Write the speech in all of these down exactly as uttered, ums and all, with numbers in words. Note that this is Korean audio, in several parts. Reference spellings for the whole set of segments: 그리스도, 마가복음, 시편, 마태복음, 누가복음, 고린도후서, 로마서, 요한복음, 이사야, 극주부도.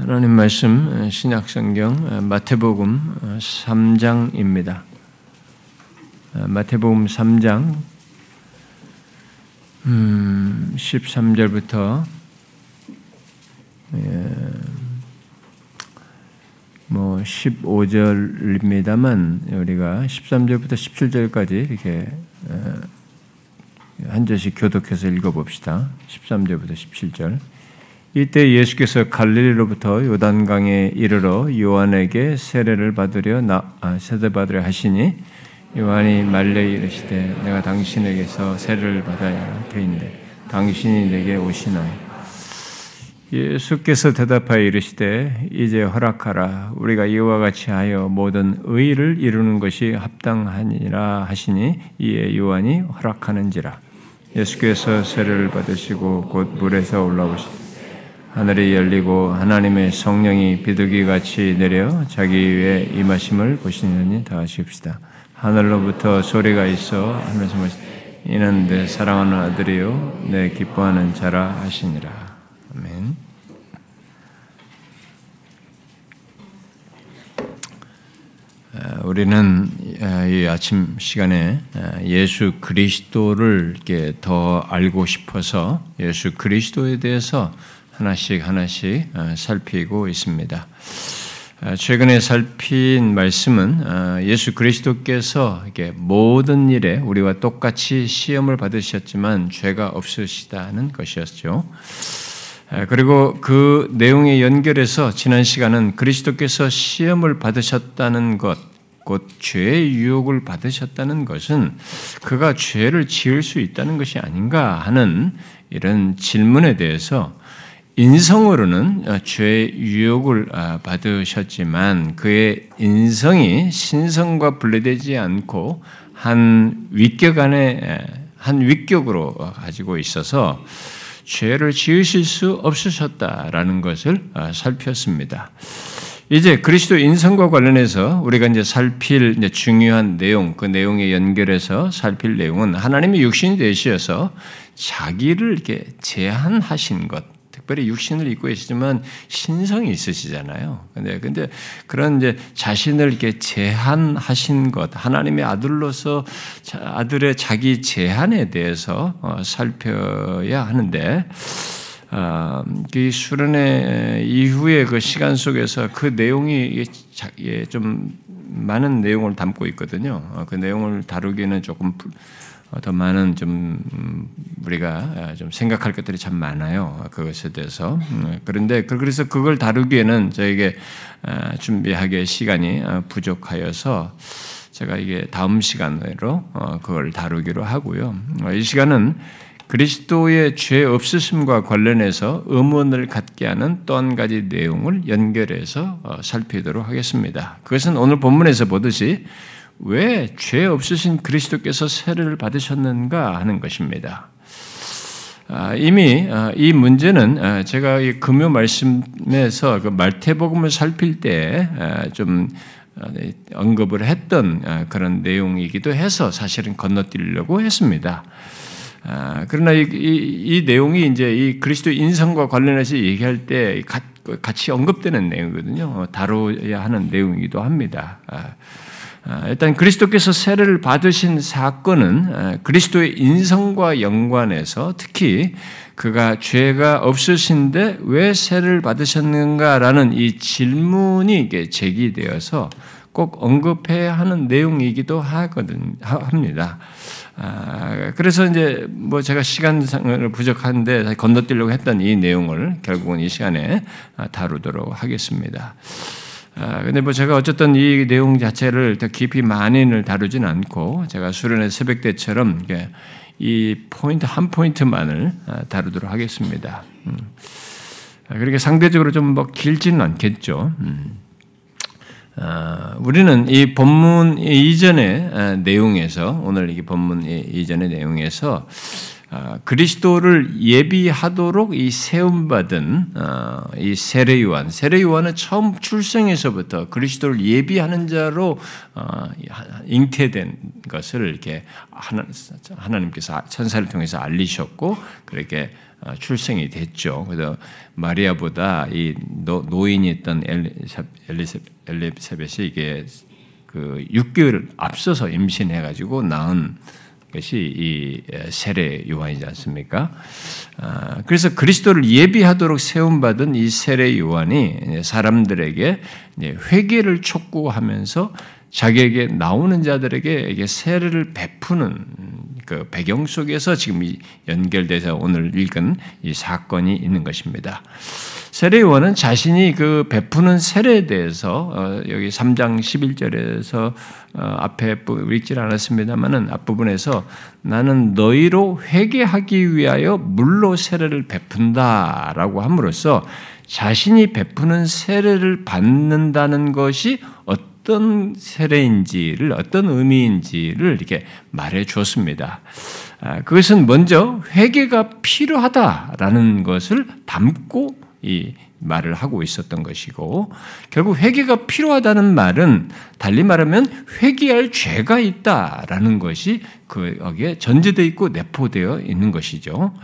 하나님 말씀 신약성경 마태복음 삼 장입니다. 마태복음 삼 장 음, 십삼 절부터 예, 뭐 십오 절입니다만 우리가 십삼 절부터 십칠 절까지 이렇게 한 절씩 교독해서 읽어봅시다. 십삼 절부터 십칠 절. 이때 예수께서 갈릴리로부터 요단강에 이르러 요한에게 세례를 받으려 나, 아, 세례 받으려 하시니 요한이 말려 이르시되 내가 당신에게서 세례를 받아야 되인데 당신이 내게 오시나이. 예수께서 대답하여 이르시되 이제 허락하라. 우리가 이와 같이 하여 모든 의를 이루는 것이 합당하니라 하시니 이에 요한이 허락하는지라. 예수께서 세례를 받으시고 곧 물에서 올라오시니 하늘이 열리고 하나님의 성령이 비둘기같이 내려 자기 위에 임하심을 보시느니 다 하십시다. 하늘로부터 소리가 있어 하면서 이는 내 사랑하는 아들이요 내 기뻐하는 자라 하시니라. 아멘. 우리는 이 아침 시간에 예수 그리스도를 이렇게 더 알고 싶어서 예수 그리스도에 대해서 하나씩 하나씩 살피고 있습니다. 최근에 살핀 말씀은 예수 그리스도께서 모든 일에 우리와 똑같이 시험을 받으셨지만 죄가 없으시다는 것이었죠. 그리고 그 내용에 연결해서 지난 시간은 그리스도께서 시험을 받으셨다는 것, 곧 죄의 유혹을 받으셨다는 것은 그가 죄를 지을 수 있다는 것이 아닌가 하는 이런 질문에 대해서 인성으로는 죄의 유혹을 받으셨지만 그의 인성이 신성과 분리되지 않고 한 위격 안에 한 위격으로 가지고 있어서 죄를 지으실 수 없으셨다라는 것을 살폈습니다. 이제 그리스도 인성과 관련해서 우리가 이제 살필 이제 중요한 내용, 그 내용에 연결해서 살필 내용은 하나님의 육신이 되셔서 자기를 이렇게 제한하신 것. 특별히 육신을 입고 계시지만 신성이 있으시잖아요. 근데, 근데 그런 이제 자신을 이렇게 제한하신 것, 하나님의 아들로서 자, 아들의 자기 제한에 대해서 어, 살펴야 하는데, 어, 이 수련회 이후의 그 시간 속에서 그 내용이 좀 많은 내용을 담고 있거든요. 그 내용을 다루기는 조금 더 많은 좀 우리가 좀 생각할 것들이 참 많아요. 그것에 대해서. 그런데 그래서 그걸 다루기에는 저에게 준비하기에 시간이 부족하여서 제가 이게 다음 시간으로 그걸 다루기로 하고요. 이 시간은 그리스도의 죄 없으심과 관련해서 의문을 갖게 하는 또 한 가지 내용을 연결해서 살피도록 하겠습니다. 그것은 오늘 본문에서 보듯이 왜 죄 없으신 그리스도께서 세례를 받으셨는가 하는 것입니다. 이미 이 문제는 제가 금요 말씀에서 마태복음을 살필 때 좀 언급을 했던 그런 내용이기도 해서 사실은 건너뛰려고 했습니다. 그러나 이, 이, 이 내용이 이제 이 그리스도 인성과 관련해서 얘기할 때 같이 언급되는 내용이거든요. 다뤄야 하는 내용이기도 합니다. 일단 그리스도께서 세례를 받으신 사건은 그리스도의 인성과 연관해서 특히 그가 죄가 없으신데 왜 세례를 받으셨는가라는 이 질문이 제기되어서 꼭 언급해야 하는 내용이기도 하거든 합니다. 그래서 이제 뭐 제가 시간상으로 부족한데 건너뛰려고 했던 이 내용을 결국은 이 시간에 다루도록 하겠습니다. 근데 뭐 제가 어쨌든 이 내용 자체를 더 깊이 많이는 다루진 않고 제가 수련회 새벽 때처럼 이 포인트 한 포인트만을 다루도록 하겠습니다. 그렇게 상대적으로 좀 뭐 길지는 않겠죠. 우리는 이 본문 이전의 내용에서 오늘 이 본문 이전의 내용에서 그리스도를 예비하도록 이 세움받은 이 세례 요한, 세례 요한은 처음 출생에서부터 그리스도를 예비하는 자로 잉태된 것을 이렇게 하나님께서 천사를 통해서 알리셨고 그렇게 출생이 됐죠. 그래서 마리아보다 이 노인이었던 엘리사벳이 이게 그 육 개월 앞서서 임신해가지고 낳은 것이 이 세례 요한이지 않습니까? 그래서 그리스도를 예비하도록 세움받은 이 세례 요한이 사람들에게 회개를 촉구하면서 자기에게 나오는 자들에게 세례를 베푸는 그 배경 속에서 지금 연결돼서 오늘 읽은 이 사건이 있는 것입니다. 세례 요한은 자신이 그 베푸는 세례에 대해서 여기 삼 장 십일 절에서 앞에 읽질 않았습니다만은 앞부분에서 나는 너희로 회개하기 위하여 물로 세례를 베푼다라고 함으로써 자신이 베푸는 세례를 받는다는 것이 어떤 어떤 세례인지를 어떤 의미인지를 이렇게 말해 주었습니다. 그것은 먼저 회개가 필요하다라는 것을 담고 이 말을 하고 있었던 것이고, 결국 회개가 필요하다는 말은 달리 말하면 회개할 죄가 있다라는 것이 거기에 전제되어 있고 내포되어 있는 것이죠.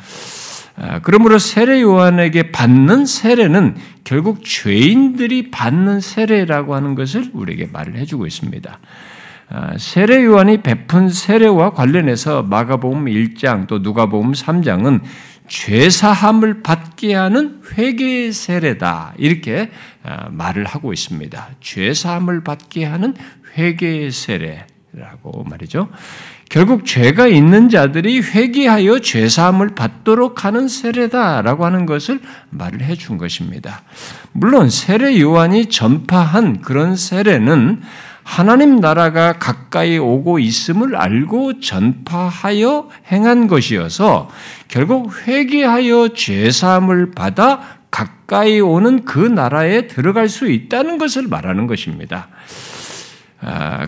그러므로 세례 요한에게 받는 세례는 결국 죄인들이 받는 세례라고 하는 것을 우리에게 말을 해주고 있습니다. 세례 요한이 베푼 세례와 관련해서 마가복음 일 장 또 누가복음 삼 장은 죄사함을 받게 하는 회개 세례다 이렇게 말을 하고 있습니다. 죄사함을 받게 하는 회개 세례라고 말이죠. 결국 죄가 있는 자들이 회개하여 죄사함을 받도록 하는 세례다라고 하는 것을 말을 해준 것입니다. 물론 세례 요한이 전파한 그런 세례는 하나님 나라가 가까이 오고 있음을 알고 전파하여 행한 것이어서 결국 회개하여 죄사함을 받아 가까이 오는 그 나라에 들어갈 수 있다는 것을 말하는 것입니다.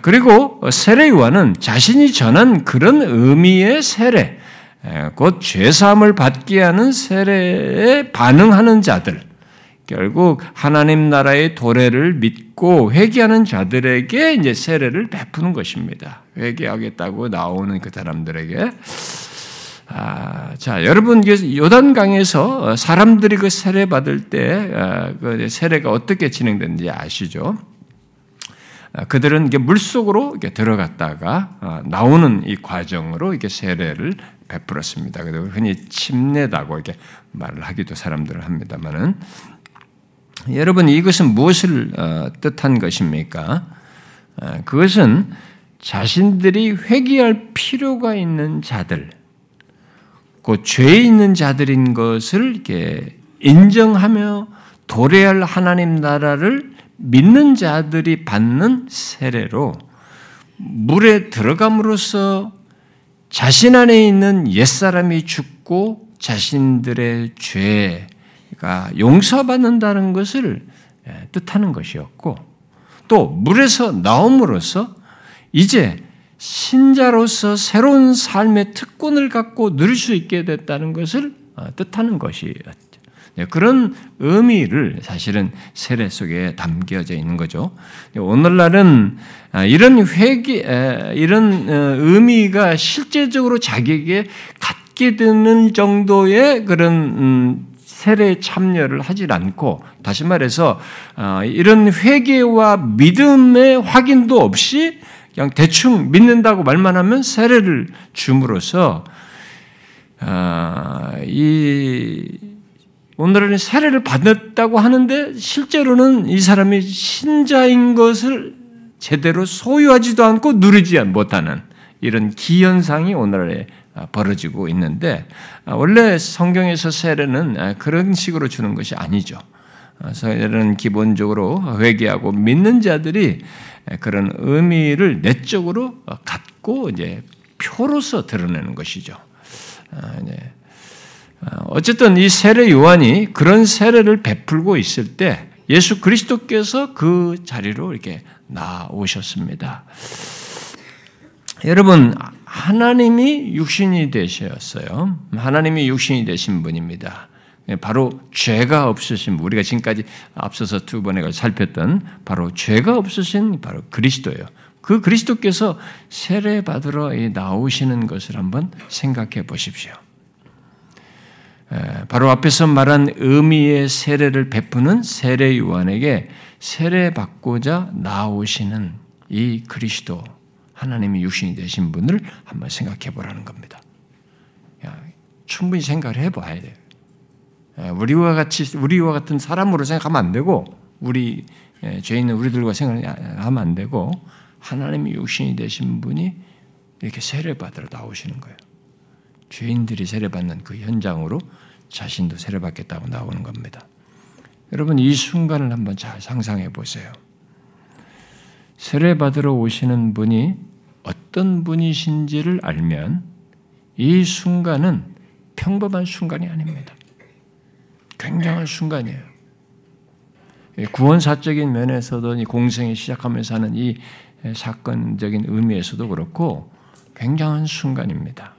그리고 세례 요한은 자신이 전한 그런 의미의 세례, 곧 죄사함을 받게 하는 세례에 반응하는 자들, 결국 하나님 나라의 도래를 믿고 회개하는 자들에게 이제 세례를 베푸는 것입니다. 회개하겠다고 나오는 그 사람들에게. 아, 자, 여러분, 요단강에서 사람들이 그 세례 받을 때 그 세례가 어떻게 진행되는지 아시죠? 그들은 이게 물속으로 이렇게 들어갔다가 나오는 이 과정으로 이렇게 세례를 베풀었습니다. 그래서 흔히 침례라고 이렇게 말을 하기도 사람들은 합니다만은, 여러분, 이것은 무엇을 뜻한 것입니까? 그것은 자신들이 회개할 필요가 있는 자들, 그 죄에 있는 자들인 것을 이렇게 인정하며 도래할 하나님 나라를 믿는 자들이 받는 세례로 물에 들어감으로써 자신 안에 있는 옛사람이 죽고 자신들의 죄가 용서받는다는 것을 뜻하는 것이었고, 또 물에서 나옴으로써 이제 신자로서 새로운 삶의 특권을 갖고 누릴 수 있게 됐다는 것을 뜻하는 것이었죠. 그런 의미를 사실은 세례 속에 담겨져 있는 거죠. 오늘날은 이런 회개, 이런 의미가 실제적으로 자기에게 갖게 되는 정도의 그런 세례 참여를 하질 않고, 다시 말해서 이런 회개와 믿음의 확인도 없이 그냥 대충 믿는다고 말만 하면 세례를 줌으로써 이 오늘은 세례를 받았다고 하는데 실제로는 이 사람이 신자인 것을 제대로 소유하지도 않고 누리지 못하는 이런 기현상이 오늘에 벌어지고 있는데, 원래 성경에서 세례는 그런 식으로 주는 것이 아니죠. 세례는 기본적으로 회개하고 믿는 자들이 그런 의미를 내적으로 갖고 이제 표로서 드러내는 것이죠. 어쨌든 이 세례 요한이 그런 세례를 베풀고 있을 때 예수 그리스도께서 그 자리로 이렇게 나오셨습니다. 여러분, 하나님이 육신이 되셨어요. 하나님이 육신이 되신 분입니다. 바로 죄가 없으신, 우리가 지금까지 앞서서 두 번에 살폈던 바로 죄가 없으신 바로 그리스도예요. 그 그리스도께서 세례 받으러 나오시는 것을 한번 생각해 보십시오. 바로 앞에서 말한 의미의 세례를 베푸는 세례 요한에게 세례받고자 나오시는 이 그리스도 하나님이 육신이 되신 분을 한번 생각해 보라는 겁니다. 충분히 생각을 해봐야 돼요. 우리와 같이 우리와 같은 사람으로 생각하면 안 되고, 우리 죄인은 우리들과 생각하면 안 되고, 하나님이 육신이 되신 분이 이렇게 세례받으러 나오시는 거예요. 죄인들이 세례받는 그 현장으로 자신도 세례받겠다고 나오는 겁니다. 여러분, 이 순간을 한번 잘 상상해 보세요. 세례받으러 오시는 분이 어떤 분이신지를 알면 이 순간은 평범한 순간이 아닙니다. 굉장한 순간이에요. 구원사적인 면에서도 이 공생이 시작하면서 하는 이 사건적인 의미에서도 그렇고 굉장한 순간입니다.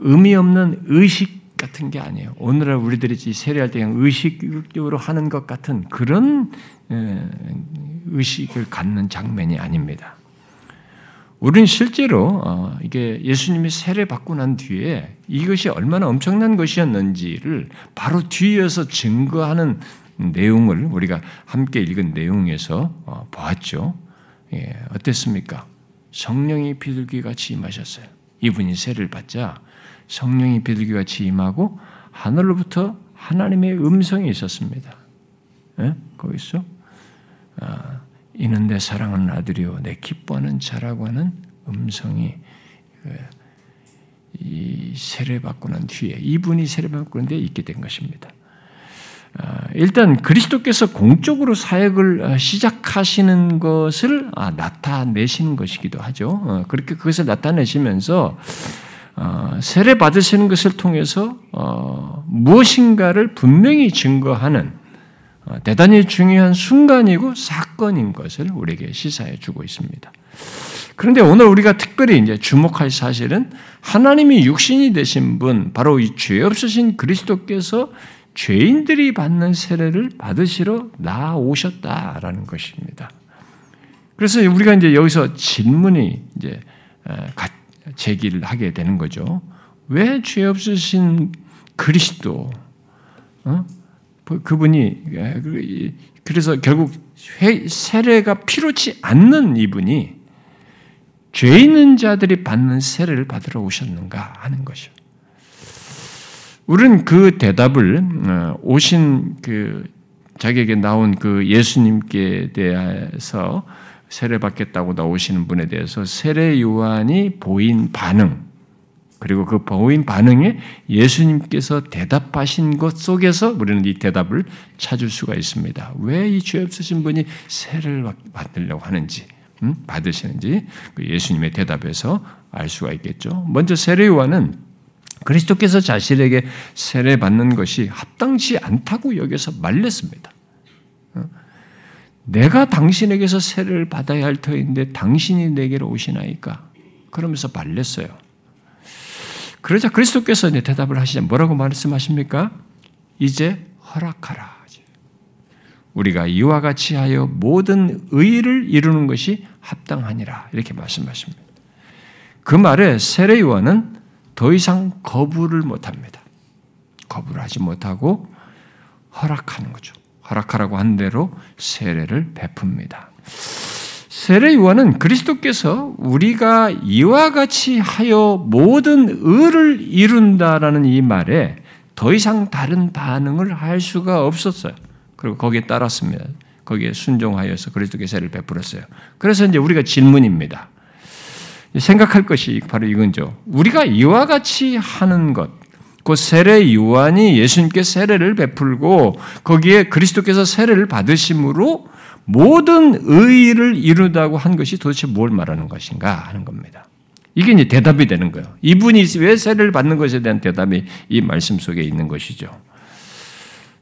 의미 없는 의식 같은 게 아니에요. 오늘날 우리들이 세례할 때 그냥 의식적으로 하는 것 같은 그런 의식을 갖는 장면이 아닙니다. 우리는 실제로 이게 예수님이 세례받고 난 뒤에 이것이 얼마나 엄청난 것이었는지를 바로 뒤에서 증거하는 내용을 우리가 함께 읽은 내용에서 보았죠. 예, 어땠습니까? 성령이 비둘기같이 임하셨어요. 이분이 세례를 받자 성령이 비둘기같이 임하고 하늘로부터 하나님의 음성이 있었습니다. 예? 거기 있어? 아, 이는 내 사랑하는 아들이요 내 기뻐하는 자라고 하는 음성이, 이 세례받고 난 뒤에 이분이 세례받고 난 뒤에 있게 된 것입니다. 일단 그리스도께서 공적으로 사역을 시작하시는 것을 나타내시는 것이기도 하죠. 그렇게 그것을 나타내시면서 세례 받으시는 것을 통해서 무엇인가를 분명히 증거하는 대단히 중요한 순간이고 사건인 것을 우리에게 시사해 주고 있습니다. 그런데 오늘 우리가 특별히 이제 주목할 사실은 하나님이 육신이 되신 분, 바로 이 죄 없으신 그리스도께서 죄인들이 받는 세례를 받으시러 나오셨다라는 것입니다. 그래서 우리가 이제 여기서 질문이 이제 제기를 하게 되는 거죠. 왜 죄 없으신 그리스도, 어? 그분이, 그래서 결국 세례가 필요치 않는 이분이 죄 있는 자들이 받는 세례를 받으러 오셨는가 하는 것이죠. 우리는 그 대답을 오신 그 자기에게 나온 그 예수님께 대해서 세례받겠다고 나오시는 분에 대해서 세례 요한이 보인 반응, 그리고 그 보인 반응에 예수님께서 대답하신 것 속에서 우리는 이 대답을 찾을 수가 있습니다. 왜 이 죄 없으신 분이 세례를 받으려고 하는지, 음? 받으시는지 그 예수님의 대답에서 알 수가 있겠죠. 먼저 세례 요한은 그리스도께서 자신에게 세례받는 것이 합당치 않다고 여겨서 말렸습니다. 내가 당신에게서 세례를 받아야 할 터인데 당신이 내게로 오시나이까? 그러면서 말렸어요. 그러자 그리스도께서 이제 대답을 하시자 뭐라고 말씀하십니까? 이제 허락하라. 우리가 이와 같이 하여 모든 의를 이루는 것이 합당하니라. 이렇게 말씀하십니다. 그 말에 세례 요한은 더 이상 거부를 못합니다. 거부를 하지 못하고 허락하는 거죠. 허락하라고 한 대로 세례를 베풉니다. 세례 요한은 그리스도께서 우리가 이와 같이 하여 모든 의를 이룬다라는 이 말에 더 이상 다른 반응을 할 수가 없었어요. 그리고 거기에 따랐습니다. 거기에 순종하여서 그리스도께 세례를 베풀었어요. 그래서 이제 우리가 질문입니다. 생각할 것이 바로 이건죠. 우리가 이와 같이 하는 것, 그 세례 요한이 예수님께 세례를 베풀고 거기에 그리스도께서 세례를 받으심으로 모든 의의를 이루다고 한 것이 도대체 뭘 말하는 것인가 하는 겁니다. 이게 이제 대답이 되는 거예요. 이분이 왜 세례를 받는 것에 대한 대답이 이 말씀 속에 있는 것이죠.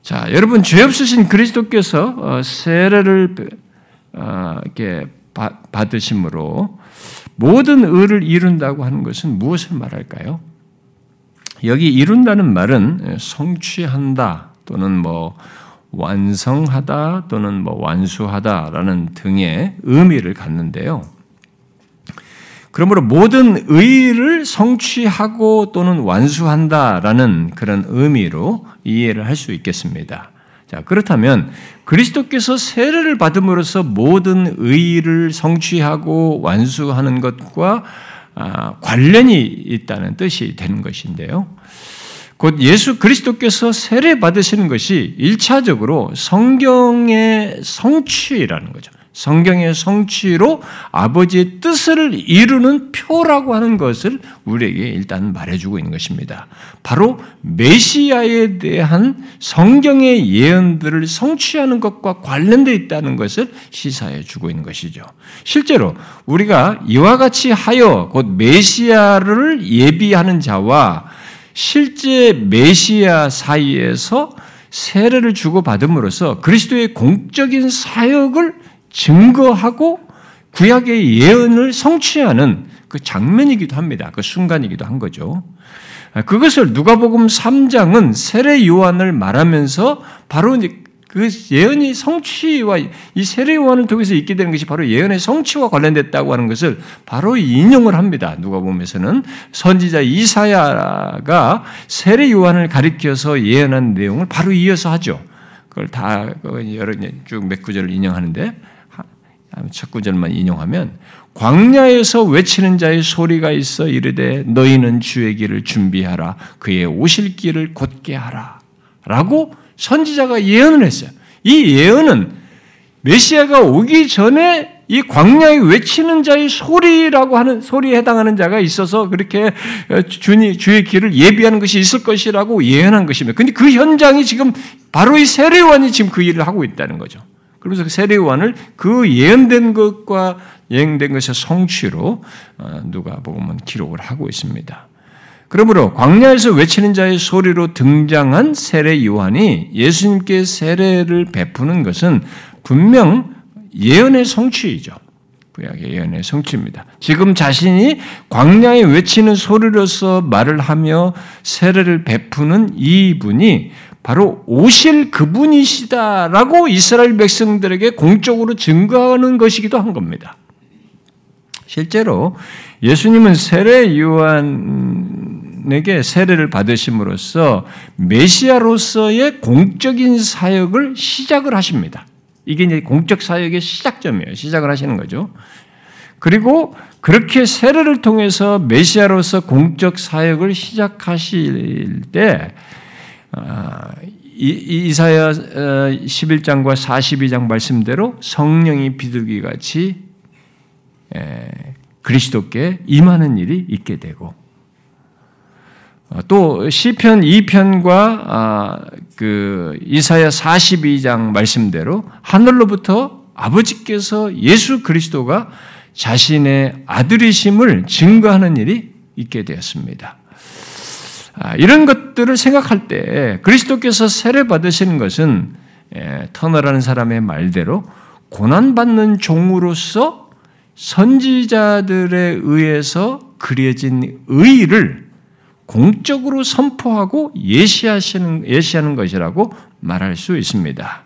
자, 여러분, 죄 없으신 그리스도께서 세례를 이렇게 받으심으로 모든 의를 이룬다고 하는 것은 무엇을 말할까요? 여기 이룬다는 말은 성취한다 또는 뭐 완성하다 또는 뭐 완수하다라는 등의 의미를 갖는데요. 그러므로 모든 의를 성취하고 또는 완수한다라는 그런 의미로 이해를 할 수 있겠습니다. 자, 그렇다면 그리스도께서 세례를 받음으로써 모든 의를 성취하고 완수하는 것과 관련이 있다는 뜻이 되는 것인데요. 곧 예수 그리스도께서 세례 받으시는 것이 일차적으로 성경의 성취라는 거죠. 성경의 성취로 아버지의 뜻을 이루는 표라고 하는 것을 우리에게 일단 말해주고 있는 것입니다. 바로 메시아에 대한 성경의 예언들을 성취하는 것과 관련되어 있다는 것을 시사해주고 있는 것이죠. 실제로 우리가 이와 같이 하여 곧 메시아를 예비하는 자와 실제 메시아 사이에서 세례를 주고받음으로써 그리스도의 공적인 사역을 증거하고 구약의 예언을 성취하는 그 장면이기도 합니다. 그 순간이기도 한 거죠. 그것을 누가복음 삼 장은 세례 요한을 말하면서 바로 그 예언이 성취와 이 세례 요한을 통해서 있게 되는 것이 바로 예언의 성취와 관련됐다고 하는 것을 바로 인용을 합니다. 누가복음에서는 선지자 이사야가 세례 요한을 가리켜서 예언한 내용을 바로 이어서 하죠. 그걸 다 여러 쭉 몇 구절을 인용하는데 첫 구절만 인용하면 광야에서 외치는 자의 소리가 있어 이르되 너희는 주의 길을 준비하라 그의 오실 길을 곧게 하라 라고 선지자가 예언을 했어요. 이 예언은 메시아가 오기 전에 이 광야에 외치는 자의 소리라고 하는 소리에 해당하는 자가 있어서 그렇게 주님 주의 길을 예비하는 것이 있을 것이라고 예언한 것입니다. 그런데 그 현장이 지금 바로 이 세례 요한이 지금 그 일을 하고 있다는 거죠. 그러면서 그 세례 요한을 그 예언된 것과 예언된 것의 성취로 누가복음은 기록을 하고 있습니다. 그러므로 광야에서 외치는 자의 소리로 등장한 세례 요한이 예수님께 세례를 베푸는 것은 분명 예언의 성취이죠. 구약의 예언의 성취입니다. 지금 자신이 광야에 외치는 소리로서 말을 하며 세례를 베푸는 이분이 바로 오실 그분이시다라고 이스라엘 백성들에게 공적으로 증거하는 것이기도 한 겁니다. 실제로 예수님은 세례 요한에게 세례를 받으심으로써 메시아로서의 공적인 사역을 시작을 하십니다. 이게 이제 공적 사역의 시작점이에요. 시작을 하시는 거죠. 그리고 그렇게 세례를 통해서 메시아로서 공적 사역을 시작하실 때 이사야 십일 장과 사십이 장 말씀대로 성령이 비둘기같이 그리스도께 임하는 일이 있게 되고 또 시편 이 편과 그 이사야 사십이 장 말씀대로 하늘로부터 아버지께서 예수 그리스도가 자신의 아들이심을 증거하는 일이 있게 되었습니다. 이런 것들을 생각할 때 그리스도께서 세례 받으시는 것은 터너라는 사람의 말대로 고난받는 종으로서 선지자들에 의해서 그려진 의의를 공적으로 선포하고 예시하시는, 예시하는 것이라고 말할 수 있습니다.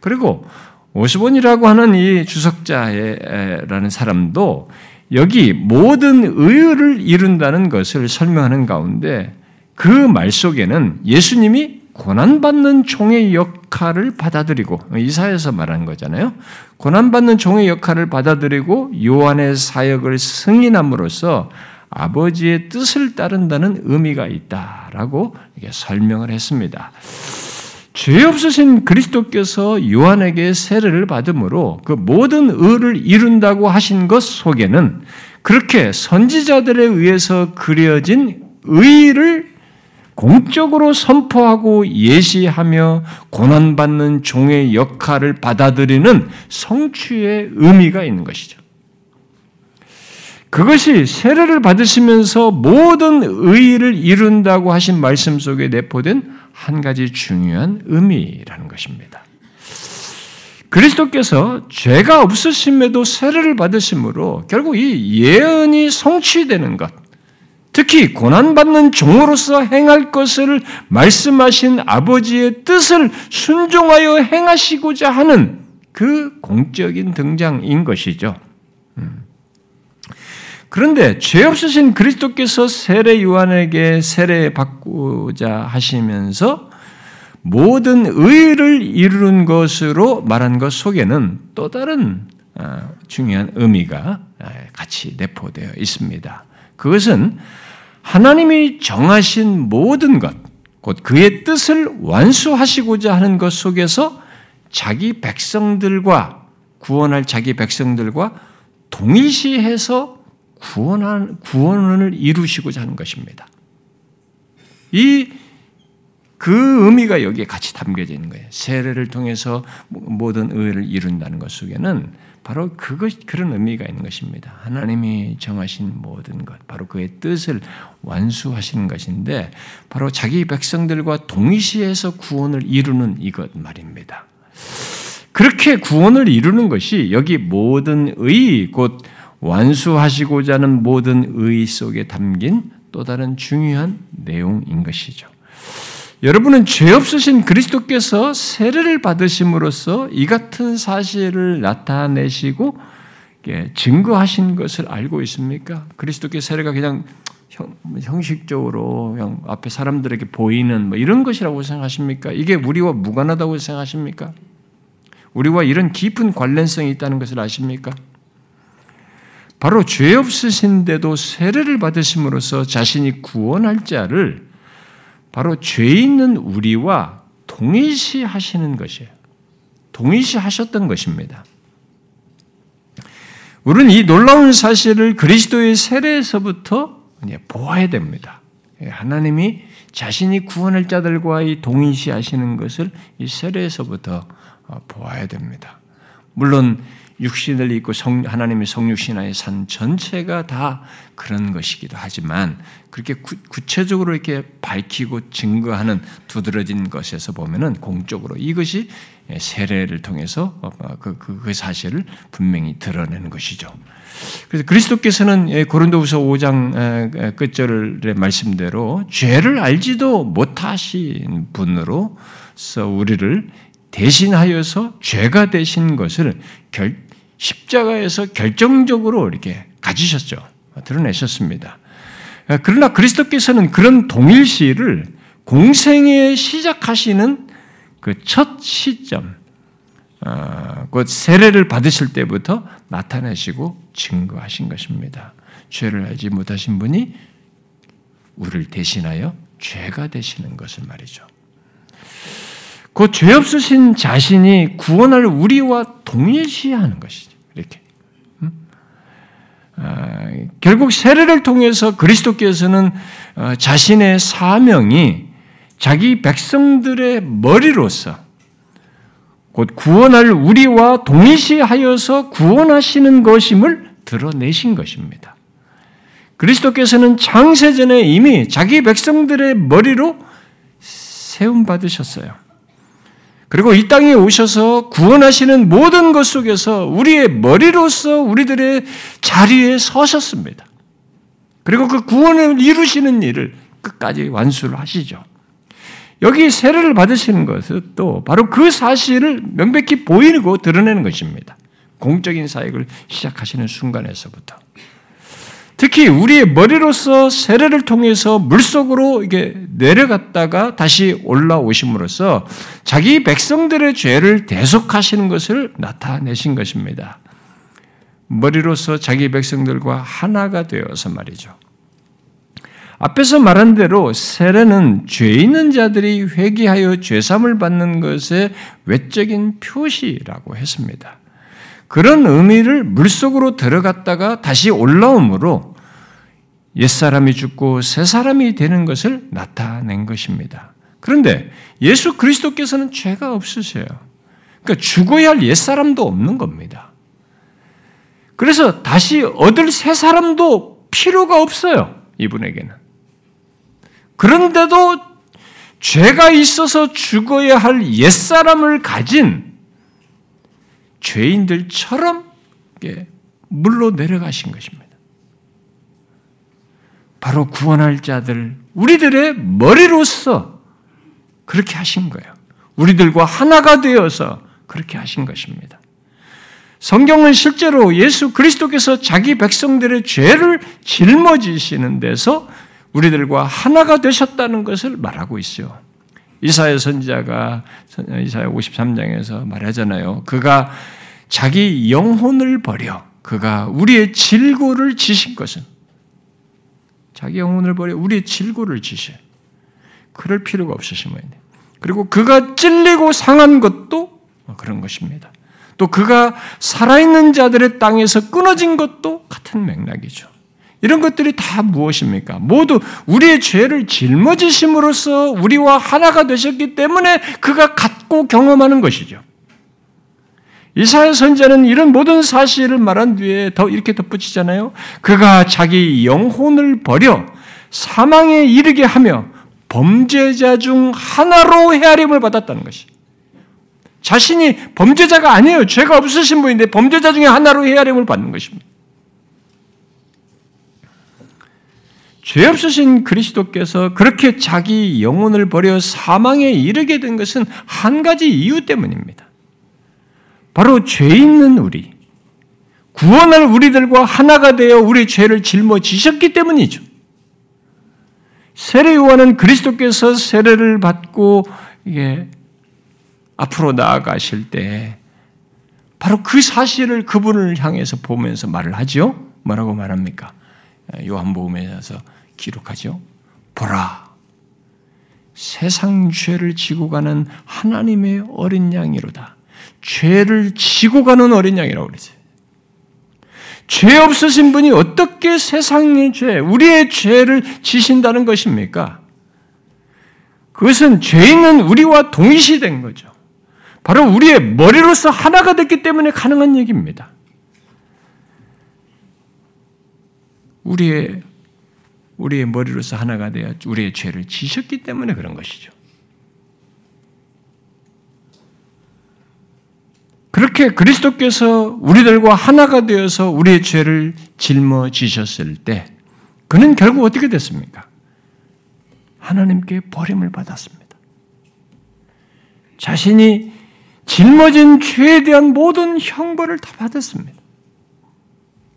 그리고 오스본이라고 하는 이 주석자라는 사람도 여기 모든 의의를 이룬다는 것을 설명하는 가운데 그 말 속에는 예수님이 고난받는 종의 역할을 받아들이고 이사야에서 말하는 거잖아요. 고난받는 종의 역할을 받아들이고 요한의 사역을 승인함으로써 아버지의 뜻을 따른다는 의미가 있다라고 설명을 했습니다. 죄 없으신 그리스도께서 요한에게 세례를 받음으로 그 모든 의를 이룬다고 하신 것 속에는 그렇게 선지자들에 의해서 그려진 의를 공적으로 선포하고 예시하며 고난받는 종의 역할을 받아들이는 성취의 의미가 있는 것이죠. 그것이 세례를 받으시면서 모든 의의를 이룬다고 하신 말씀 속에 내포된 한 가지 중요한 의미라는 것입니다. 그리스도께서 죄가 없으심에도 세례를 받으심으로 결국 이 예언이 성취되는 것, 특히 고난받는 종으로서 행할 것을 말씀하신 아버지의 뜻을 순종하여 행하시고자 하는 그 공적인 등장인 것이죠. 그런데 죄 없으신 그리스도께서 세례 요한에게 세례받고자 하시면서 모든 의를 이루는 것으로 말한 것 속에는 또 다른 중요한 의미가 같이 내포되어 있습니다. 그것은 하나님이 정하신 모든 것, 곧 그의 뜻을 완수하시고자 하는 것 속에서 자기 백성들과 구원할 자기 백성들과 동일시해서 구원한, 구원을 이루시고자 하는 것입니다. 이 그 의미가 여기에 같이 담겨져 있는 거예요. 세례를 통해서 모든 의를 이룬다는 것 속에는 바로 그것, 그런 의미가 있는 것입니다. 하나님이 정하신 모든 것, 바로 그의 뜻을 완수하시는 것인데 바로 자기 백성들과 동시에서 구원을 이루는 이것 말입니다. 그렇게 구원을 이루는 것이 여기 모든 의, 곧 완수하시고자 하는 모든 의 속에 담긴 또 다른 중요한 내용인 것이죠. 여러분은 죄 없으신 그리스도께서 세례를 받으심으로써 이 같은 사실을 나타내시고 증거하신 것을 알고 있습니까? 그리스도께 세례가 그냥 형식적으로 그냥 앞에 사람들에게 보이는 뭐 이런 것이라고 생각하십니까? 이게 우리와 무관하다고 생각하십니까? 우리와 이런 깊은 관련성이 있다는 것을 아십니까? 바로 죄 없으신데도 세례를 받으심으로써 자신이 구원할 자를 바로 죄 있는 우리와 동일시 하시는 것이에요. 동일시 하셨던 것입니다. 우리는 이 놀라운 사실을 그리스도의 세례에서부터 보아야 됩니다. 하나님이 자신이 구원할 자들과 이 동일시 하시는 것을 이 세례에서부터 보아야 됩니다. 물론 육신을 입고 성, 하나님의 성육신하에 산 전체가 다 그런 것이기도 하지만 그렇게 구, 구체적으로 이렇게 밝히고 증거하는 두드러진 것에서 보면은 공적으로 이것이 세례를 통해서 그, 그, 그 사실을 분명히 드러내는 것이죠. 그래서 그리스도께서는 고린도후서 오 장 끝절의 말씀대로 죄를 알지도 못하신 분으로서 우리를 대신하여서 죄가 되신 것을 결, 십자가에서 결정적으로 이렇게 가지셨죠. 드러내셨습니다. 그러나 그리스도께서는 그런 동일시를 공생에 시작하시는 그 첫 시점, 곧 세례를 받으실 때부터 나타내시고 증거하신 것입니다. 죄를 알지 못하신 분이 우리를 대신하여 죄가 되시는 것을 말이죠. 그 죄 없으신 자신이 구원할 우리와 동일시하는 것이죠. 이렇게 음? 아, 결국 세례를 통해서 그리스도께서는 어, 자신의 사명이 자기 백성들의 머리로서 곧 구원할 우리와 동일시하여서 구원하시는 것임을 드러내신 것입니다. 그리스도께서는 창세전에 이미 자기 백성들의 머리로 세움 받으셨어요. 그리고 이 땅에 오셔서 구원하시는 모든 것 속에서 우리의 머리로서 우리들의 자리에 서셨습니다. 그리고 그 구원을 이루시는 일을 끝까지 완수를 하시죠. 여기 세례를 받으시는 것은 또 바로 그 사실을 명백히 보이고 드러내는 것입니다. 공적인 사역을 시작하시는 순간에서부터. 특히 우리의 머리로서 세례를 통해서 물속으로 이게 내려갔다가 다시 올라오심으로써 자기 백성들의 죄를 대속하시는 것을 나타내신 것입니다. 머리로서 자기 백성들과 하나가 되어서 말이죠. 앞에서 말한 대로 세례는 죄 있는 자들이 회개하여 죄사함을 받는 것의 외적인 표시라고 했습니다. 그런 의미를 물속으로 들어갔다가 다시 올라옴으로 옛사람이 죽고 새사람이 되는 것을 나타낸 것입니다. 그런데 예수 그리스도께서는 죄가 없으세요. 그러니까 죽어야 할 옛사람도 없는 겁니다. 그래서 다시 얻을 새사람도 필요가 없어요. 이분에게는. 그런데도 죄가 있어서 죽어야 할 옛사람을 가진 죄인들처럼 물로 내려가신 것입니다. 바로 구원할 자들, 우리들의 머리로서 그렇게 하신 거예요. 우리들과 하나가 되어서 그렇게 하신 것입니다. 성경은 실제로 예수 그리스도께서 자기 백성들의 죄를 짊어지시는 데서 우리들과 하나가 되셨다는 것을 말하고 있어요. 이사야 선지자가 이사야 오십삼 장에서 말하잖아요. 그가 자기 영혼을 버려 그가 우리의 질고를 지신 것은 자기 영혼을 버려 우리의 질고를 지신 그럴 필요가 없으시면 돼요. 그리고 그가 찔리고 상한 것도 그런 것입니다. 또 그가 살아있는 자들의 땅에서 끊어진 것도 같은 맥락이죠. 이런 것들이 다 무엇입니까? 모두 우리의 죄를 짊어지심으로써 우리와 하나가 되셨기 때문에 그가 갖고 경험하는 것이죠. 이사야 선지자는 이런 모든 사실을 말한 뒤에 더 이렇게 덧붙이잖아요. 그가 자기 영혼을 버려 사망에 이르게 하며 범죄자 중 하나로 헤아림을 받았다는 것이. 자신이 범죄자가 아니에요. 죄가 없으신 분인데 범죄자 중에 하나로 헤아림을 받는 것입니다. 죄 없으신 그리스도께서 그렇게 자기 영혼을 버려 사망에 이르게 된 것은 한 가지 이유 때문입니다. 바로 죄 있는 우리, 구원할 우리들과 하나가 되어 우리의 죄를 짊어지셨기 때문이죠. 세례 요한은 그리스도께서 세례를 받고 이게 앞으로 나아가실 때 바로 그 사실을 그분을 향해서 보면서 말을 하죠. 뭐라고 말합니까? 요한복음에서 기록하죠. 보라, 세상 죄를 지고 가는 하나님의 어린 양이로다. 죄를 지고 가는 어린 양이라고 그러지. 죄 없으신 분이 어떻게 세상의 죄, 우리의 죄를 지신다는 것입니까? 그것은 죄 있는 우리와 동일시된 거죠. 바로 우리의 머리로서 하나가 됐기 때문에 가능한 얘기입니다. 우리의 우리의 머리로서 하나가 되어 우리의 죄를 지셨기 때문에 그런 것이죠. 그렇게 그리스도께서 우리들과 하나가 되어서 우리의 죄를 짊어지셨을 때 그는 결국 어떻게 됐습니까? 하나님께 버림을 받았습니다. 자신이 짊어진 죄에 대한 모든 형벌을 다 받았습니다.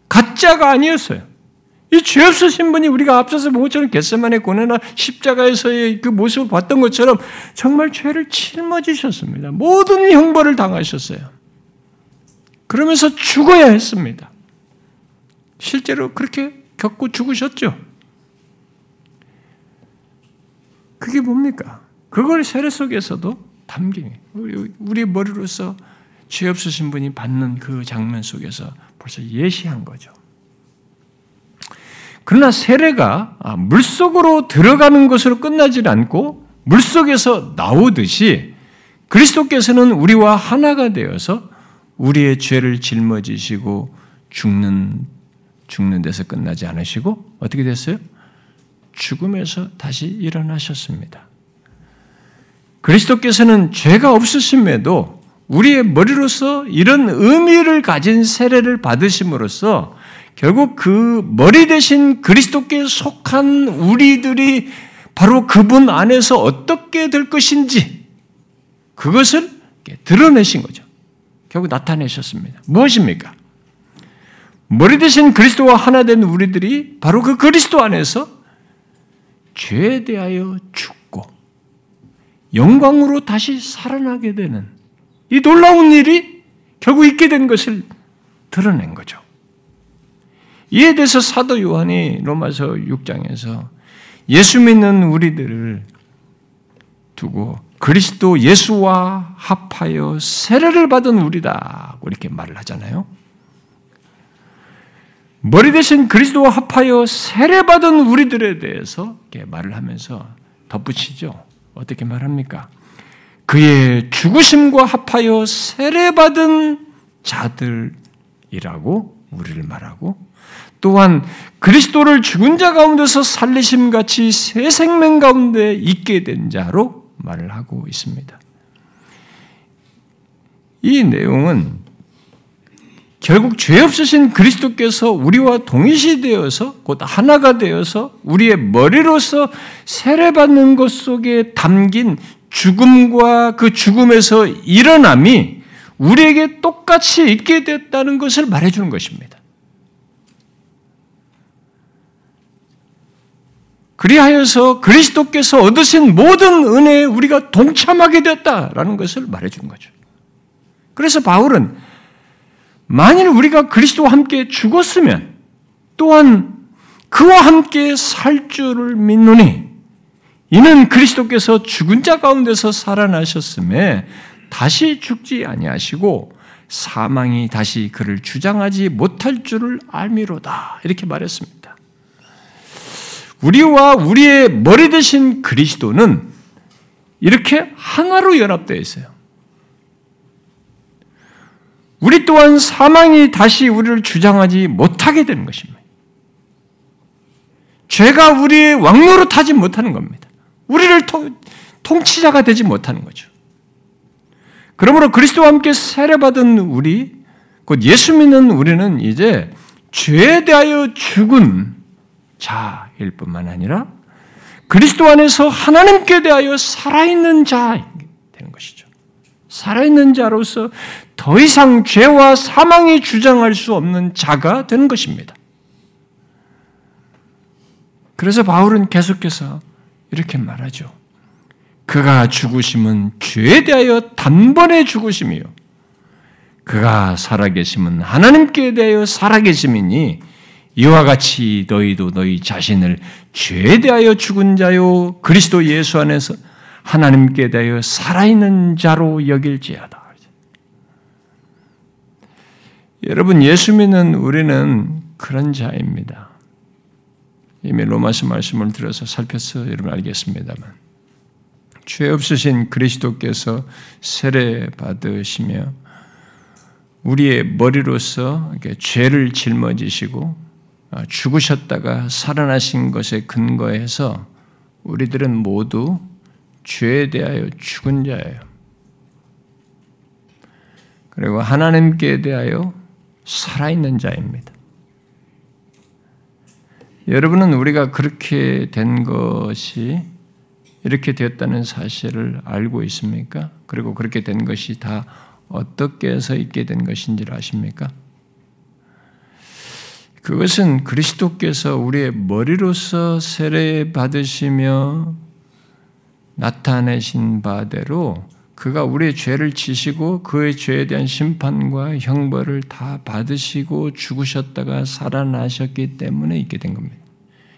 가짜가 아니었어요. 이 죄 없으신 분이 우리가 앞서서 본 것처럼 겟세마네 고뇌나 십자가에서의 그 모습을 봤던 것처럼 정말 죄를 짊어지셨습니다. 모든 형벌을 당하셨어요. 그러면서 죽어야 했습니다. 실제로 그렇게 겪고 죽으셨죠. 그게 뭡니까? 그걸 세례 속에서도 담긴 우리의 머리로서 죄 없으신 분이 받는 그 장면 속에서 벌써 예시한 거죠. 그러나 세례가 물속으로 들어가는 것으로 끝나지 않고 물속에서 나오듯이 그리스도께서는 우리와 하나가 되어서 우리의 죄를 짊어지시고 죽는, 죽는 데서 끝나지 않으시고 어떻게 됐어요? 죽음에서 다시 일어나셨습니다. 그리스도께서는 죄가 없으심에도 우리의 머리로서 이런 의미를 가진 세례를 받으심으로써 결국 그 머리 대신 그리스도께 속한 우리들이 바로 그분 안에서 어떻게 될 것인지 그것을 드러내신 거죠. 결국 나타내셨습니다. 무엇입니까? 머리 대신 그리스도와 하나 된 우리들이 바로 그 그리스도 안에서 죄에 대하여 죽고 영광으로 다시 살아나게 되는 이 놀라운 일이 결국 있게 된 것을 드러낸 거죠. 이에 대해서 사도 요한이 로마서 육 장에서 예수 믿는 우리들을 두고 그리스도 예수와 합하여 세례를 받은 우리라고 이렇게 말을 하잖아요. 머리 대신 그리스도와 합하여 세례받은 우리들에 대해서 이렇게 말을 하면서 덧붙이죠. 어떻게 말합니까? 그의 죽으심과 합하여 세례받은 자들이라고 우리를 말하고 또한 그리스도를 죽은 자 가운데서 살리심 같이 새 생명 가운데 있게 된 자로 말을 하고 있습니다. 이 내용은 결국 죄 없으신 그리스도께서 우리와 동일시 되어서 곧 하나가 되어서 우리의 머리로서 세례받는 것 속에 담긴 죽음과 그 죽음에서 일어남이 우리에게 똑같이 있게 됐다는 것을 말해주는 것입니다. 그리하여서 그리스도께서 얻으신 모든 은혜에 우리가 동참하게 되었다라는 것을 말해주는 거죠. 그래서 바울은 만일 우리가 그리스도와 함께 죽었으면 또한 그와 함께 살 줄을 믿노니 이는 그리스도께서 죽은 자 가운데서 살아나셨음에 다시 죽지 아니하시고 사망이 다시 그를 주장하지 못할 줄을 알미로다 이렇게 말했습니다. 우리와 우리의 머리 되신 그리스도는 이렇게 하나로 연합되어 있어요. 우리 또한 사망이 다시 우리를 주장하지 못하게 되는 것입니다. 죄가 우리의 왕노릇 하지 못하는 겁니다. 우리를 통치자가 되지 못하는 거죠. 그러므로 그리스도와 함께 세례받은 우리, 곧 예수 믿는 우리는 이제 죄에 대하여 죽은 자일 뿐만 아니라 그리스도 안에서 하나님께 대하여 살아있는 자 되는 것이죠. 살아있는 자로서 더 이상 죄와 사망이 주장할 수 없는 자가 되는 것입니다. 그래서 바울은 계속해서 이렇게 말하죠. 그가 죽으심은 죄에 대하여 단번에 죽으심이요 그가 살아계심은 하나님께 대하여 살아계심이니 이와 같이 너희도 너희 자신을 죄에 대하여 죽은 자요 그리스도 예수 안에서 하나님께 대하여 살아있는 자로 여길지어다. 여러분, 예수 믿는 우리는 그런 자입니다. 이미 로마서 말씀을 들어서 살펴서 여러분 알겠습니다만 죄 없으신 그리스도께서 세례받으시며 우리의 머리로서 이렇게 죄를 짊어지시고 죽으셨다가 살아나신 것에 근거해서 우리들은 모두 죄에 대하여 죽은 자예요. 그리고 하나님께 대하여 살아있는 자입니다. 여러분은 우리가 그렇게 된 것이 이렇게 되었다는 사실을 알고 있습니까? 그리고 그렇게 된 것이 다 어떻게 해서 있게 된 것인지를 아십니까? 그것은 그리스도께서 우리의 머리로서 세례받으시며 나타내신 바대로 그가 우리의 죄를 지시고 그의 죄에 대한 심판과 형벌을 다 받으시고 죽으셨다가 살아나셨기 때문에 있게 된 겁니다.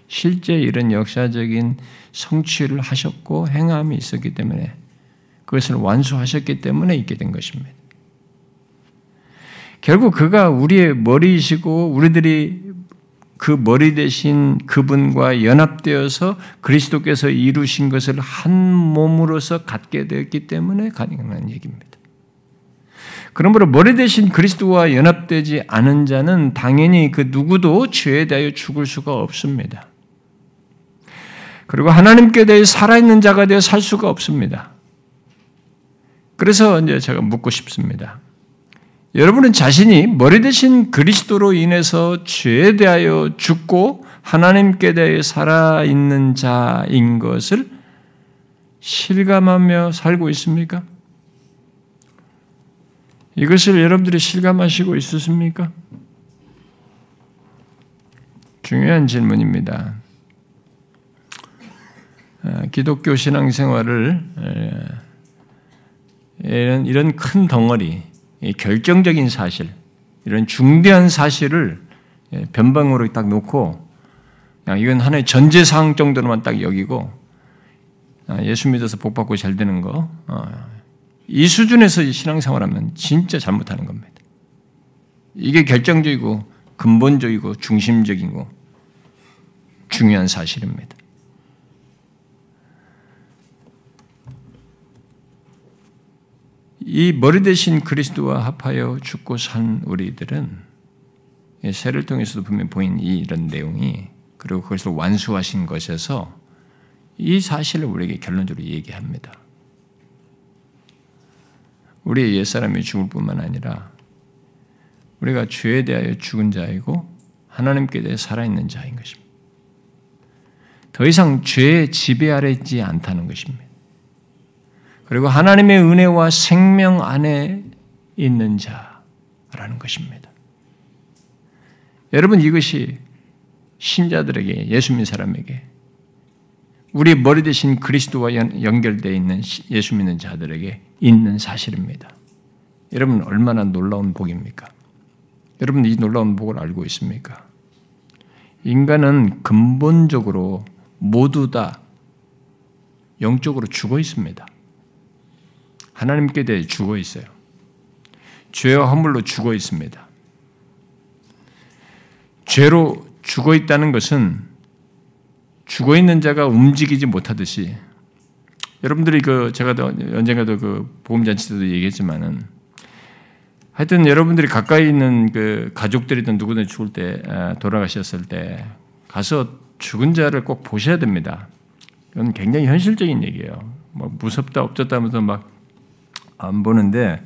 실제 이런 역사적인 성취를 하셨고 행함이 있었기 때문에 그것을 완수하셨기 때문에 있게 된 것입니다. 결국 그가 우리의 머리이시고 우리들이 그 머리 대신 그분과 연합되어서 그리스도께서 이루신 것을 한 몸으로서 갖게 되었기 때문에 가능한 얘기입니다. 그러므로 머리 대신 그리스도와 연합되지 않은 자는 당연히 그 누구도 죄에 대하여 죽을 수가 없습니다. 그리고 하나님께 대해 살아있는 자가 되어 살 수가 없습니다. 그래서 이제 제가 묻고 싶습니다. 여러분은 자신이 머리 대신 그리스도로 인해서 죄에 대하여 죽고 하나님께 대해 살아있는 자인 것을 실감하며 살고 있습니까? 이것을 여러분들이 실감하시고 있으십니까? 중요한 질문입니다. 기독교 신앙생활을 이런, 이런 큰 덩어리 이 결정적인 사실, 이런 중대한 사실을 변방으로 딱 놓고 그냥 이건 하나의 전제사항 정도로만 딱 여기고 예수 믿어서 복받고 잘 되는 거, 이 수준에서 신앙생활하면 진짜 잘못하는 겁니다. 이게 결정적이고 근본적이고 중심적이고 중요한 사실입니다. 이 머리 대신 그리스도와 합하여 죽고 산 우리들은 세례를 통해서도 분명히 보인 이런 내용이 그리고 그것을 완수하신 것에서 이 사실을 우리에게 결론적으로 얘기합니다. 우리의 옛사람이 죽을 뿐만 아니라 우리가 죄에 대하여 죽은 자이고 하나님께 대해 살아있는 자인 것입니다. 더 이상 죄의 지배 아래 있지 않다는 것입니다. 그리고 하나님의 은혜와 생명 안에 있는 자라는 것입니다. 여러분, 이것이 신자들에게, 예수민 사람에게, 우리 머리 대신 그리스도와 연결되어 있는 예수 믿는 자들에게 있는 사실입니다. 여러분, 얼마나 놀라운 복입니까? 여러분, 이 놀라운 복을 알고 있습니까? 인간은 근본적으로 모두 다 영적으로 죽어 있습니다. 하나님께 대해 죽어 있어요. 죄와 허물로 죽어 있습니다. 죄로 죽어 있다는 것은 죽어 있는 자가 움직이지 못하듯이, 여러분들이 그 제가 언젠가도 그 보험잔치 때도 얘기했지만은, 하여튼 여러분들이 가까이 있는 그 가족들이든 누구든 죽을 때, 돌아가셨을 때 가서 죽은 자를 꼭 보셔야 됩니다. 이건 굉장히 현실적인 얘기예요. 뭐 무섭다 없졌다 하면서 막 안 보는데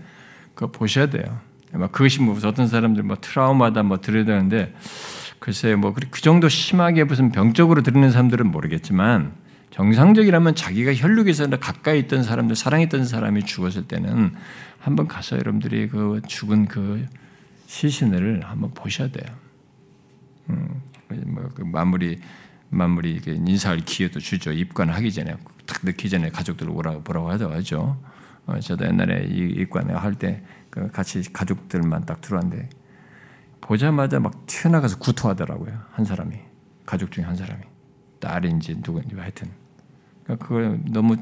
그거 보셔야 돼요. 막 그것이 무슨 어떤 사람들 뭐 트라우마다 뭐 들여다는데, 글쎄요, 뭐 그 정도 심하게 무슨 병적으로 들리는 사람들은 모르겠지만, 정상적이라면 자기가 혈육에서 가까이 있던 사람들, 사랑했던 사람이 죽었을 때는 한번 가서 여러분들이 그 죽은 그 시신을 한번 보셔야 돼요. 음, 뭐 그 마무리 마무리 인사할 기회도 주죠. 입관하기 전에, 탁 넣기 전에 가족들 오라고 보라고 하죠. 어, 저도 옛날에 이 입관에 할 때 그 같이 가족들만 딱 들어왔는데, 보자마자 막 튀어나가서 구토하더라고요. 한 사람이, 가족 중에 한 사람이, 딸인지 누구인지 하여튼. 그러니까 그걸 너무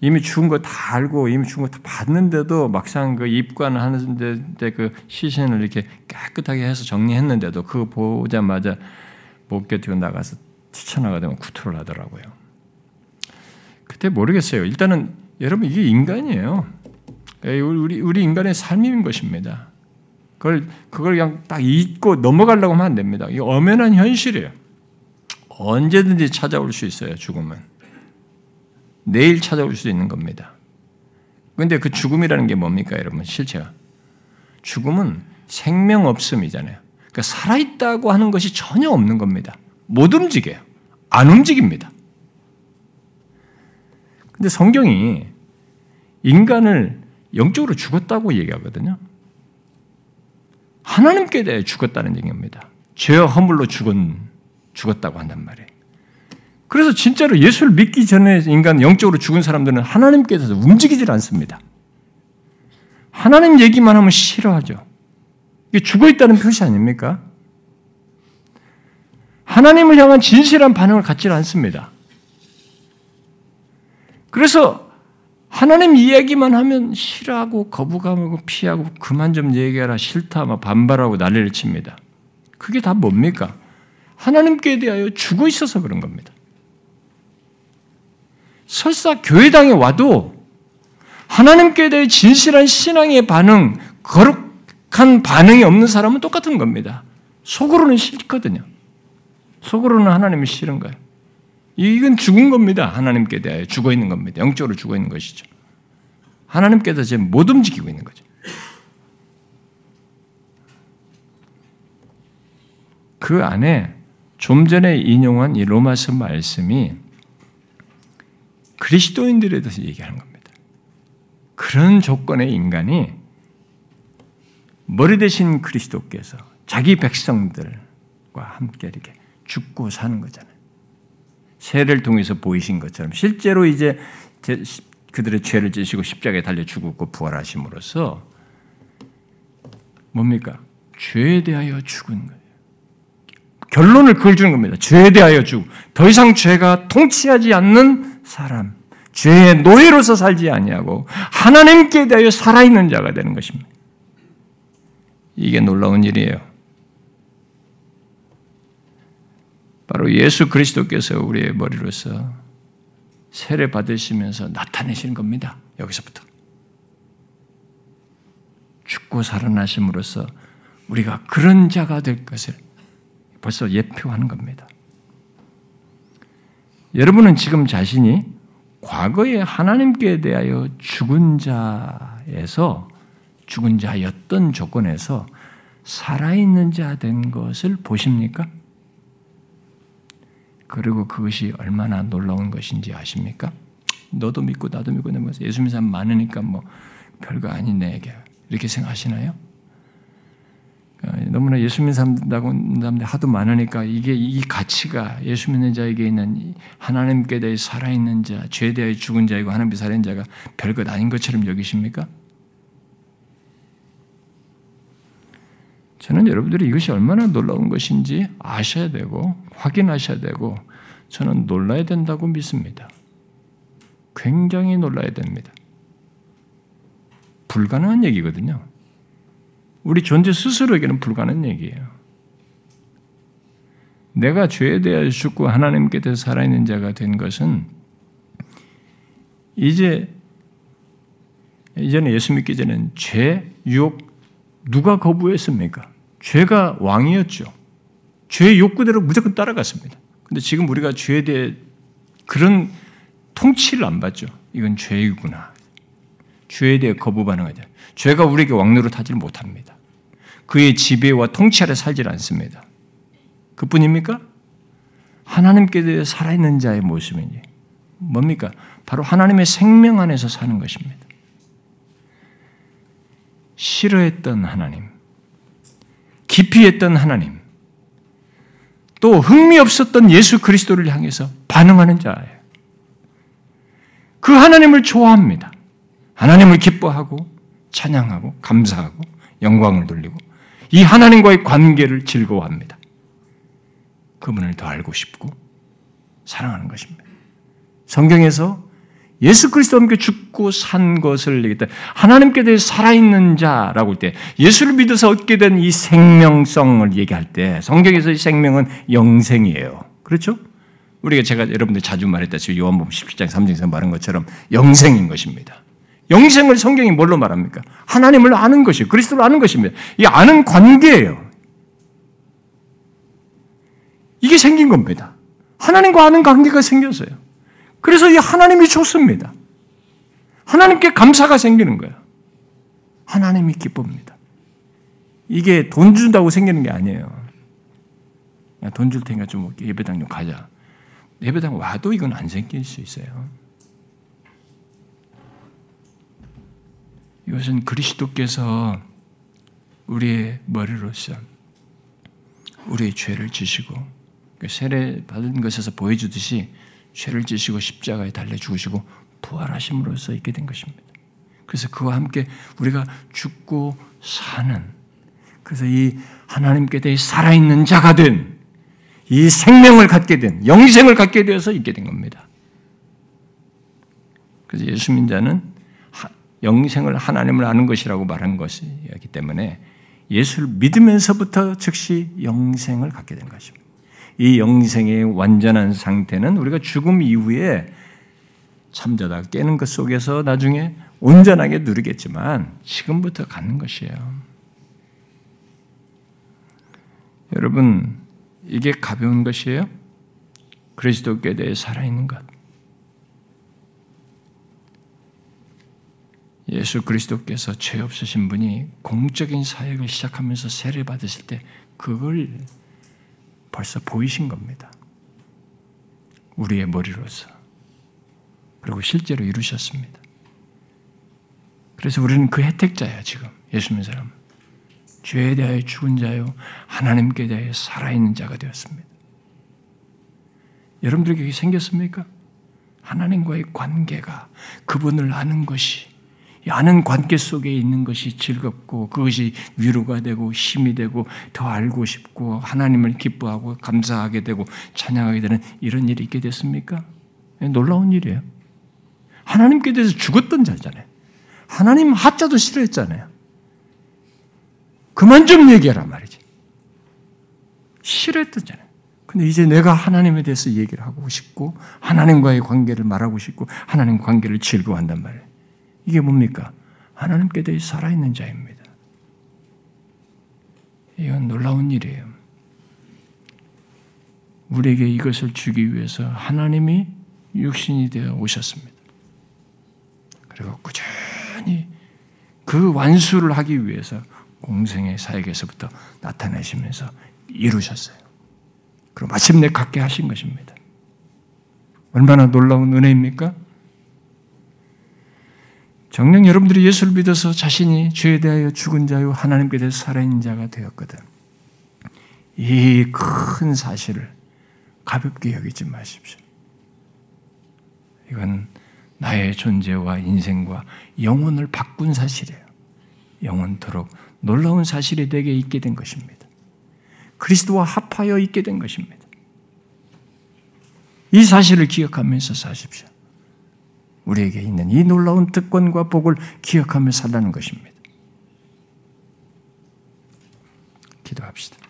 이미 죽은 거 다 알고 이미 죽은 거 다 봤는데도 막상 그 입관을 하는 데 그 시신을 이렇게 깨끗하게 해서 정리했는데도 그거 보자마자 못 견디고 나가서 튀쳐나가다가 구토를 하더라고요. 그때 모르겠어요. 일단은 여러분, 이게 인간이에요. 우리 우리 인간의 삶인 것입니다. 그걸, 그걸 그냥 딱 잊고 넘어가려고 하면 안 됩니다. 이 엄연한 현실이에요. 언제든지 찾아올 수 있어요, 죽음은. 내일 찾아올 수 있는 겁니다. 그런데 그 죽음이라는 게 뭡니까, 여러분, 실체가? 죽음은 생명 없음이잖아요. 그러니까 살아있다고 하는 것이 전혀 없는 겁니다. 못 움직여요. 안 움직입니다. 그런데 성경이 인간을 영적으로 죽었다고 얘기하거든요. 하나님께 대해 죽었다는 얘기입니다. 죄와 허물로 죽은, 죽었다고 한단 말이에요. 그래서 진짜로 예수를 믿기 전에 인간 영적으로 죽은 사람들은 하나님께 대해서 움직이질 않습니다. 하나님 얘기만 하면 싫어하죠. 이게 죽어있다는 표시 아닙니까? 하나님을 향한 진실한 반응을 갖질 않습니다. 그래서 하나님 이야기만 하면 싫어하고 거부감하고 피하고, 그만 좀 얘기하라, 싫다, 막 반발하고 난리를 칩니다. 그게 다 뭡니까? 하나님께 대하여 죽어 있어서 그런 겁니다. 설사 교회당에 와도 하나님께 대해 진실한 신앙의 반응, 거룩한 반응이 없는 사람은 똑같은 겁니다. 속으로는 싫거든요. 속으로는 하나님이 싫은 거예요. 이건 죽은 겁니다. 하나님께 대하여 죽어 있는 겁니다. 영적으로 죽어 있는 것이죠. 하나님께 대해서 지금 못 움직이고 있는 거죠. 그 안에 좀 전에 인용한 이 로마서 말씀이 그리스도인들에 대해서 얘기하는 겁니다. 그런 조건의 인간이 머리 대신 그리스도께서 자기 백성들과 함께 이렇게 죽고 사는 거잖아요. 세례를 통해서 보이신 것처럼 실제로 이제 그들의 죄를 지시고 십자가에 달려 죽었고 부활하심으로써 뭡니까? 죄에 대하여 죽은 거예요. 결론을 그걸 주는 겁니다. 죄에 대하여 죽고, 더 이상 죄가 통치하지 않는 사람, 죄의 노예로서 살지 아니하고 하나님께 대하여 살아있는 자가 되는 것입니다. 이게 놀라운 일이에요. 바로 예수 그리스도께서 우리의 머리로서 세례 받으시면서 나타내시는 겁니다. 여기서부터 죽고 살아나심으로써 우리가 그런 자가 될 것을 벌써 예표하는 겁니다. 여러분은 지금 자신이 과거에 하나님께 대하여 죽은 자에서, 죽은 자였던 조건에서 살아있는 자 된 것을 보십니까? 그리고 그것이 얼마나 놀라운 것인지 아십니까? 너도 믿고 나도 믿고 예수 믿는 사람 많으니까 뭐 별거 아니네. 이렇게 생각하시나요? 너무나 예수 믿는 사람들 하도 많으니까 이게 이 가치가 예수 믿는 자에게 있는 하나님께 대해 살아있는 자, 죄에 대해 죽은 자이고 하나님께 살아있는 자가 별것 아닌 것처럼 여기십니까? 저는 여러분들이 이것이 얼마나 놀라운 것인지 아셔야 되고 확인하셔야 되고 저는 놀라야 된다고 믿습니다. 굉장히 놀라야 됩니다. 불가능한 얘기거든요. 우리 존재 스스로에게는 불가능한 얘기예요. 내가 죄에 대하여 죽고 하나님께 대해서 살아있는 자가 된 것은 이제 이전에 예수 믿기 전에는 죄, 유혹 누가 거부했습니까? 죄가 왕이었죠. 죄의 욕구대로 무조건 따라갔습니다. 근데 지금 우리가 죄에 대해 그런 통치를 안 받죠. 이건 죄이구나. 죄에 대해 거부 반응하죠. 죄가 우리에게 왕노릇 하질 못합니다. 그의 지배와 통치 아래 살질 않습니다. 그뿐입니까? 하나님께 대해 살아있는 자의 모습이니 뭡니까? 바로 하나님의 생명 안에서 사는 것입니다. 싫어했던 하나님, 기피했던 하나님, 또 흥미없었던 예수 그리스도를 향해서 반응하는 자예요. 그 하나님을 좋아합니다. 하나님을 기뻐하고 찬양하고 감사하고 영광을 돌리고 이 하나님과의 관계를 즐거워합니다. 그분을 더 알고 싶고 사랑하는 것입니다. 성경에서 예수 그리스도와 함께 죽고 산 것을 얘기했다. 하나님께 대해 살아있는 자라고 할 때 예수를 믿어서 얻게 된 이 생명성을 얘기할 때 성경에서 이 생명은 영생이에요. 그렇죠? 우리가 제가 여러분들 자주 말했다시피 요한복음 십칠 장 삼 절에서 말한 것처럼 영생인 것입니다. 영생을 성경이 뭘로 말합니까? 하나님을 아는 것이, 그리스도를 아는 것입니다. 이 아는 관계예요. 이게 생긴 겁니다. 하나님과 아는 관계가 생겼어요. 그래서 이 하나님이 좋습니다. 하나님께 감사가 생기는 거예요. 하나님이 기쁩니다. 이게 돈 준다고 생기는 게 아니에요. 야, 돈 줄 테니까 좀 예배당 좀 가자. 예배당 와도 이건 안 생길 수 있어요. 이것은 그리스도께서 우리의 머리로서 우리의 죄를 지시고 세례 받은 것에서 보여주듯이 죄를 지시고 십자가에 달려 죽으시고 부활하심으로써 있게 된 것입니다. 그래서 그와 함께 우리가 죽고 사는, 그래서 이 하나님께 대해 살아있는 자가 된, 이 생명을 갖게 된, 영생을 갖게 되어서 있게 된 겁니다. 그래서 예수 믿는 자는 영생을 하나님을 아는 것이라고 말한 것이기 때문에 예수를 믿으면서부터 즉시 영생을 갖게 된 것입니다. 이 영생의 완전한 상태는 우리가 죽음 이후에 잠자다가 깨는 것 속에서 나중에 온전하게 누리겠지만 지금부터 갖는 것이에요. 여러분, 이게 가벼운 것이에요? 그리스도께 대해 살아있는 것. 예수 그리스도께서 죄 없으신 분이 공적인 사역을 시작하면서 세례 받으실 때 그걸 벌써 보이신 겁니다. 우리의 머리로서. 그리고 실제로 이루셨습니다. 그래서 우리는 그 혜택자예요, 지금. 예수 믿는 사람. 죄에 대하여 죽은 자요, 하나님께 대하여 살아있는 자가 되었습니다. 여러분들에게 그게 생겼습니까? 하나님과의 관계가, 그분을 아는 것이, 아는 관계 속에 있는 것이 즐겁고 그것이 위로가 되고 힘이 되고 더 알고 싶고 하나님을 기뻐하고 감사하게 되고 찬양하게 되는 이런 일이 있게 됐습니까? 놀라운 일이에요. 하나님께 대해서 죽었던 자잖아요. 하나님 하자도 싫어했잖아요. 그만 좀 얘기하라 말이지. 싫어했던잖아요. 근데 이제 내가 하나님에 대해서 얘기를 하고 싶고 하나님과의 관계를 말하고 싶고 하나님 관계를 즐거워한단 말이에요. 이게 뭡니까? 하나님께 대해 살아있는 자입니다. 이건 놀라운 일이에요. 우리에게 이것을 주기 위해서 하나님이 육신이 되어 오셨습니다. 그리고 꾸준히 그 완수를 하기 위해서 공생의 사역에서부터 나타내시면서 이루셨어요. 그리고 마침내 갖게 하신 것입니다. 얼마나 놀라운 은혜입니까? 정녕 여러분들이 예수를 믿어서 자신이 죄에 대하여 죽은 자요 하나님께 대해 살아있는 자가 되었거든. 이 큰 사실을 가볍게 여기지 마십시오. 이건 나의 존재와 인생과 영혼을 바꾼 사실이에요. 영원토록 놀라운 사실이 내게 있게 된 것입니다. 그리스도와 합하여 있게 된 것입니다. 이 사실을 기억하면서 사십시오. 우리에게 있는 이 놀라운 특권과 복을 기억하며 살라는 것입니다. 기도합시다.